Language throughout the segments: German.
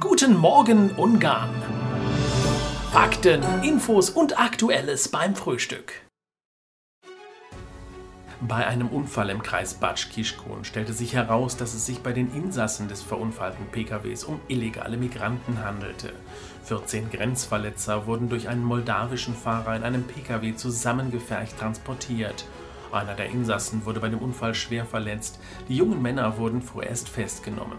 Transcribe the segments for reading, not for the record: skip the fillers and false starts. Guten Morgen, Ungarn! Fakten, Infos und Aktuelles beim Frühstück. Bei einem Unfall im Kreis Batsch-Kischkun stellte sich heraus, dass es sich bei den Insassen des verunfallten PKWs um illegale Migranten handelte. 14 Grenzverletzer wurden durch einen moldawischen Fahrer in einem PKW zusammengefercht transportiert. Einer der Insassen wurde bei dem Unfall schwer verletzt, die jungen Männer wurden vorerst festgenommen.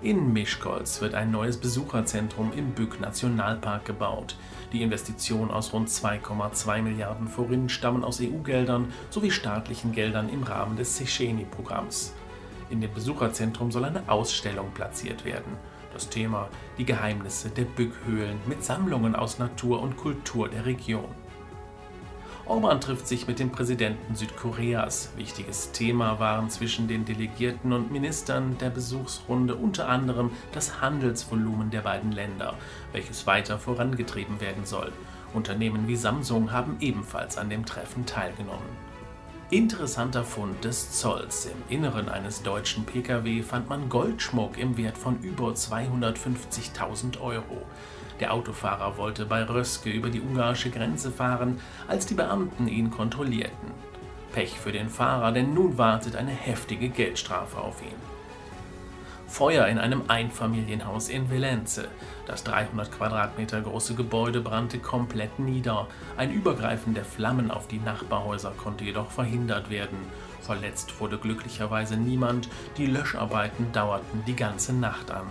In Mischkolz wird ein neues Besucherzentrum im Bück-Nationalpark gebaut. Die Investitionen aus rund 2,2 Milliarden Forint stammen aus EU-Geldern sowie staatlichen Geldern im Rahmen des Secheni-Programms. In dem Besucherzentrum soll eine Ausstellung platziert werden. Das Thema: die Geheimnisse der Bück-Höhlen mit Sammlungen aus Natur und Kultur der Region. Orban trifft sich mit dem Präsidenten Südkoreas. Wichtiges Thema waren zwischen den Delegierten und Ministern der Besuchsrunde unter anderem das Handelsvolumen der beiden Länder, welches weiter vorangetrieben werden soll. Unternehmen wie Samsung haben ebenfalls an dem Treffen teilgenommen. Interessanter Fund des Zolls. Im Inneren eines deutschen PKW fand man Goldschmuck im Wert von über 250.000 Euro. Der Autofahrer wollte bei Röske über die ungarische Grenze fahren, als die Beamten ihn kontrollierten. Pech für den Fahrer, denn nun wartet eine heftige Geldstrafe auf ihn. Feuer in einem Einfamilienhaus in Velenze. Das 300 Quadratmeter große Gebäude brannte komplett nieder. Ein Übergreifen der Flammen auf die Nachbarhäuser konnte jedoch verhindert werden. Verletzt wurde glücklicherweise niemand. Die Löscharbeiten dauerten die ganze Nacht an.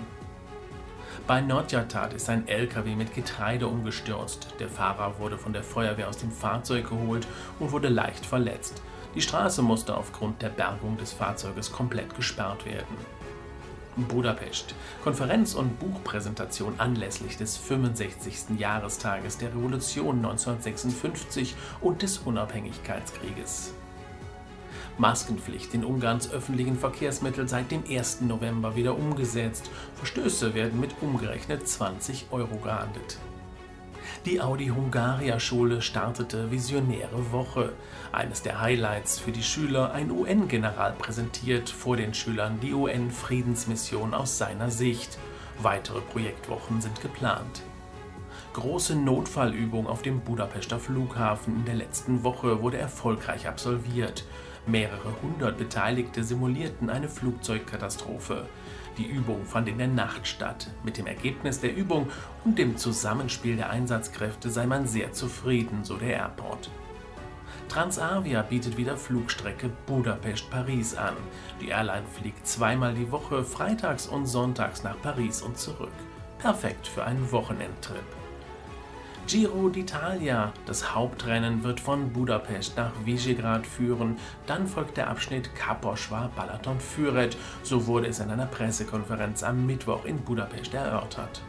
Bei Nordjatat ist ein LKW mit Getreide umgestürzt. Der Fahrer wurde von der Feuerwehr aus dem Fahrzeug geholt und wurde leicht verletzt. Die Straße musste aufgrund der Bergung des Fahrzeuges komplett gesperrt werden. Budapest. Konferenz und Buchpräsentation anlässlich des 65. Jahrestages der Revolution 1956 und des Unabhängigkeitskrieges. Maskenpflicht in Ungarns öffentlichen Verkehrsmitteln seit dem 1. November wieder umgesetzt. Verstöße werden mit umgerechnet 20 € geahndet. Die Audi-Hungaria-Schule startete visionäre Woche. Eines der Highlights für die Schüler: ein UN-General präsentiert vor den Schülern die UN-Friedensmission aus seiner Sicht. Weitere Projektwochen sind geplant. Große Notfallübung auf dem Budapester Flughafen in der letzten Woche wurde erfolgreich absolviert. Mehrere hundert Beteiligte simulierten eine Flugzeugkatastrophe. Die Übung fand in der Nacht statt. Mit dem Ergebnis der Übung und dem Zusammenspiel der Einsatzkräfte sei man sehr zufrieden, so der Airport. Transavia bietet wieder Flugstrecke Budapest-Paris an. Die Airline fliegt zweimal die Woche, freitags und sonntags nach Paris und zurück. Perfekt für einen Wochenendtrip. Giro d'Italia. Das Hauptrennen wird von Budapest nach Visegrad führen, dann folgt der Abschnitt Kaposvar-Balaton-Füret, so wurde es in einer Pressekonferenz am Mittwoch in Budapest erörtert.